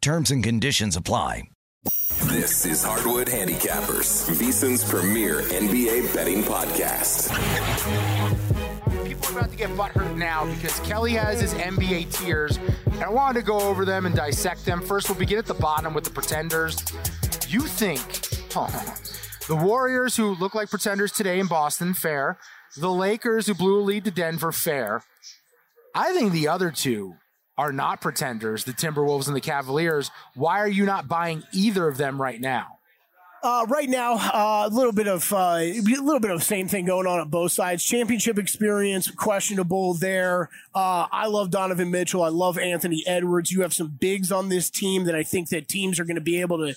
Terms and conditions apply. This is Hardwood Handicappers, VSiN's premier NBA betting podcast. People are about to get butthurt now because Kelly has his NBA tiers, and I wanted to go over them and dissect them. First, we'll begin at the bottom with the pretenders. You think the Warriors, who look like pretenders today in Boston, fair. The Lakers, who blew a lead to Denver, fair. I think the other two are not pretenders, the Timberwolves and the Cavaliers. Why are you not buying either of them right now? A little bit of same thing going on at both sides. Championship experience, questionable there. I love Donovan Mitchell. I love Anthony Edwards. You have some bigs on this team that I think that teams are going to be able to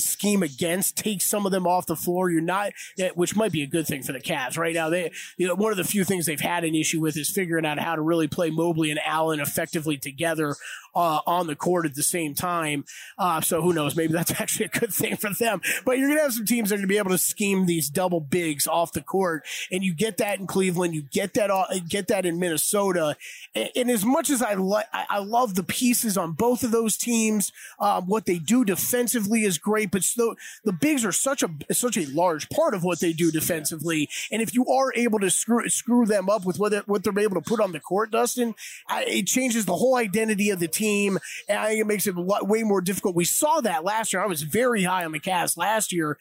scheme against, take some of them off the floor. You're not, which might be a good thing for the Cavs right now. They, one of the few things they've had an issue with is figuring out how to really play Mobley and Allen effectively together on the court at the same time. So who knows? Maybe that's actually a good thing for them. But you're going to have some teams that are going to be able to scheme these double bigs off the court, and you get that in Cleveland. You get that in Minnesota. And as much as I love the pieces on both of those teams, what they do defensively is great, but the bigs are such a large part of what they do defensively, and if you are able to screw them up with what they're able to put on the court, Dustin, it changes the whole identity of the team, and I think it makes it way more difficult. We saw that last year. I was very high on the Cavs last year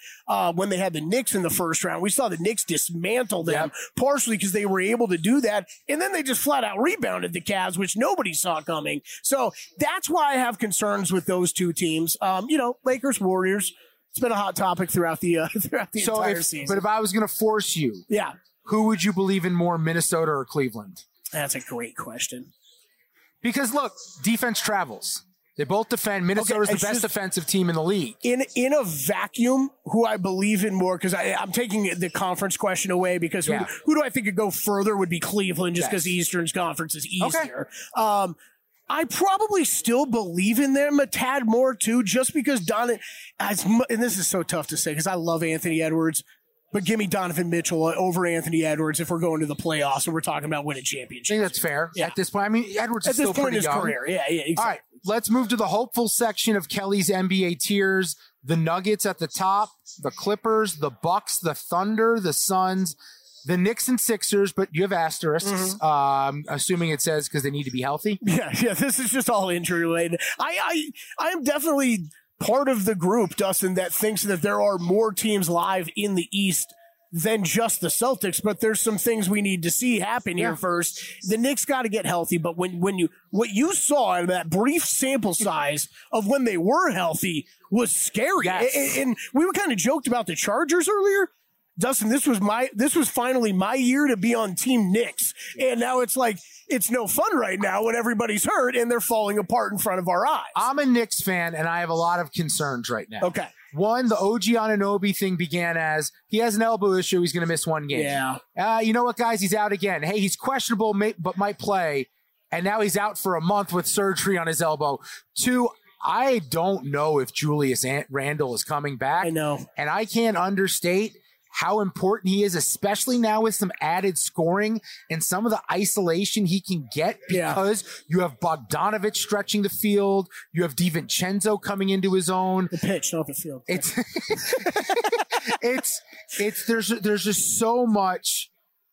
when they had the Knicks in the first round. We saw the Knicks dismantle them, partially because they were able to do that, and then they just flat out rebounded the Cavs, which nobody saw coming. So that's why I have concerns with those two teams. Lakers, Warriors. It's been a hot topic throughout the entire season. But if I was going to force you, who would you believe in more, Minnesota or Cleveland? That's a great question. Because look, defense travels. They both defend. Minnesota's the best defensive team in the league. In a vacuum, who I believe in more, because I'm taking the conference question away, because who do I think could go further would be Cleveland, just because the Eastern's conference is easier. Okay. I probably still believe in them a tad more, too, just because and this is so tough to say because I love Anthony Edwards, but give me Donovan Mitchell over Anthony Edwards if we're going to the playoffs and we're talking about winning championships. I think that's fair at this point. I mean, Edwards is still pretty young. At this point in his career, exactly. All right, let's move to the hopeful section of Kelly's NBA tiers. The Nuggets at the top, the Clippers, the Bucks, the Thunder, the Suns, the Knicks and Sixers, but you have asterisks, assuming it says because they need to be healthy. Yeah, this is just all injury related. I am definitely part of the group, Dustin, that thinks that there are more teams live in the East than just the Celtics, but there's some things we need to see happen here first. The Knicks got to get healthy, but what you saw in that brief sample size of when they were healthy was scary. Yes. And we were kind of joked about the Chargers earlier. Dustin, this was finally my year to be on Team Knicks. And now it's like, it's no fun right now when everybody's hurt and they're falling apart in front of our eyes. I'm a Knicks fan and I have a lot of concerns right now. Okay. One, the OG Anunoby thing began as he has an elbow issue. He's going to miss one game. Yeah. You know what, guys? He's out again. Hey, he's questionable, but might play. And now he's out for a month with surgery on his elbow. Two, I don't know if Julius Randle is coming back. I know. And I can't understate how important he is, especially now with some added scoring and some of the isolation he can get, because you have Bogdanović stretching the field. You have DiVincenzo coming into his own. The pitch, not the field. There's just so much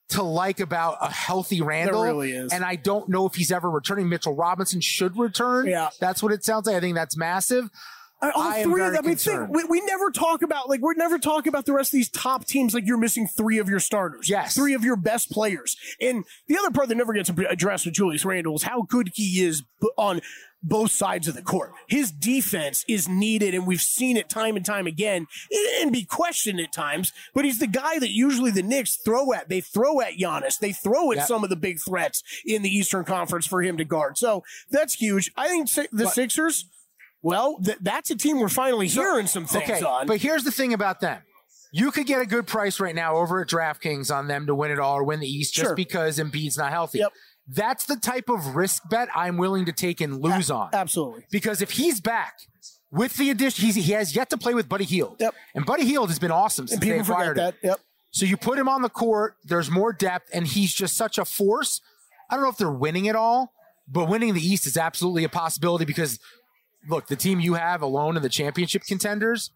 to like about a healthy Randall. There really is. And I don't know if he's ever returning. Mitchell Robinson should return. Yeah. That's what it sounds like. I think that's massive. All three of them. I mean, think, we never talk about, like, we're never talking about the rest of these top teams. Like, you're missing three of your starters. Yes. Three of your best players. And the other part that never gets addressed with Julius Randle is how good he is on both sides of the court. His defense is needed, and we've seen it time and time again and be questioned at times, but he's the guy that usually the Knicks throw at. They throw at Giannis. They throw at some of the big threats in the Eastern Conference for him to guard. So that's huge. I think the Sixers, well, that's a team we're finally hearing some things on. But here's the thing about them. You could get a good price right now over at DraftKings on them to win it all or win the East just because Embiid's not healthy. Yep. That's the type of risk bet I'm willing to take and lose on. Absolutely. Because if he's back with the addition, he has yet to play with Buddy Hield. Yep. And Buddy Hield has been awesome since they acquired him. Yep. So you put him on the court, there's more depth, and he's just such a force. I don't know if they're winning it all, but winning the East is absolutely a possibility because, look, the team you have alone in the championship contenders,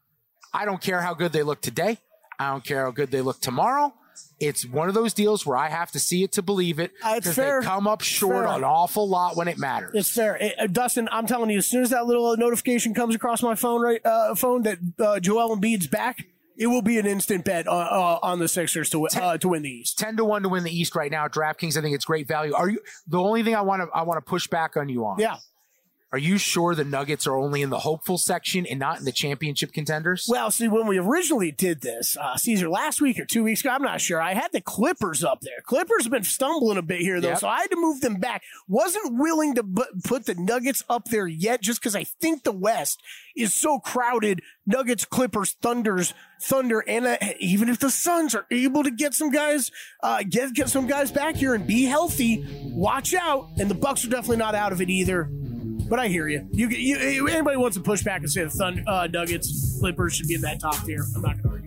I don't care how good they look today. I don't care how good they look tomorrow. It's one of those deals where I have to see it to believe it because they come up short on an awful lot when it matters. It's fair. Dustin, I'm telling you, as soon as that little notification comes across my phone that Joel Embiid's back, it will be an instant bet on the Sixers to win the East. 10-1 to win the East right now. DraftKings, I think it's great value. The only thing I want to push back on you on? Yeah. Are you sure the Nuggets are only in the hopeful section and not in the championship contenders? Well, see, when we originally did this, Caesar, last week or 2 weeks ago, I'm not sure. I had the Clippers up there. Clippers have been stumbling a bit here, though, so I had to move them back. Wasn't willing to put the Nuggets up there yet just because I think the West is so crowded. Nuggets, Clippers, Thunder, and even if the Suns are able to get some guys get some guys back here and be healthy, watch out. And the Bucks are definitely not out of it either. But I hear you. Anybody wants to push back and say the Nuggets, Clippers should be in that top tier. I'm not going to argue.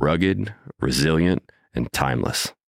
Rugged, resilient, and timeless.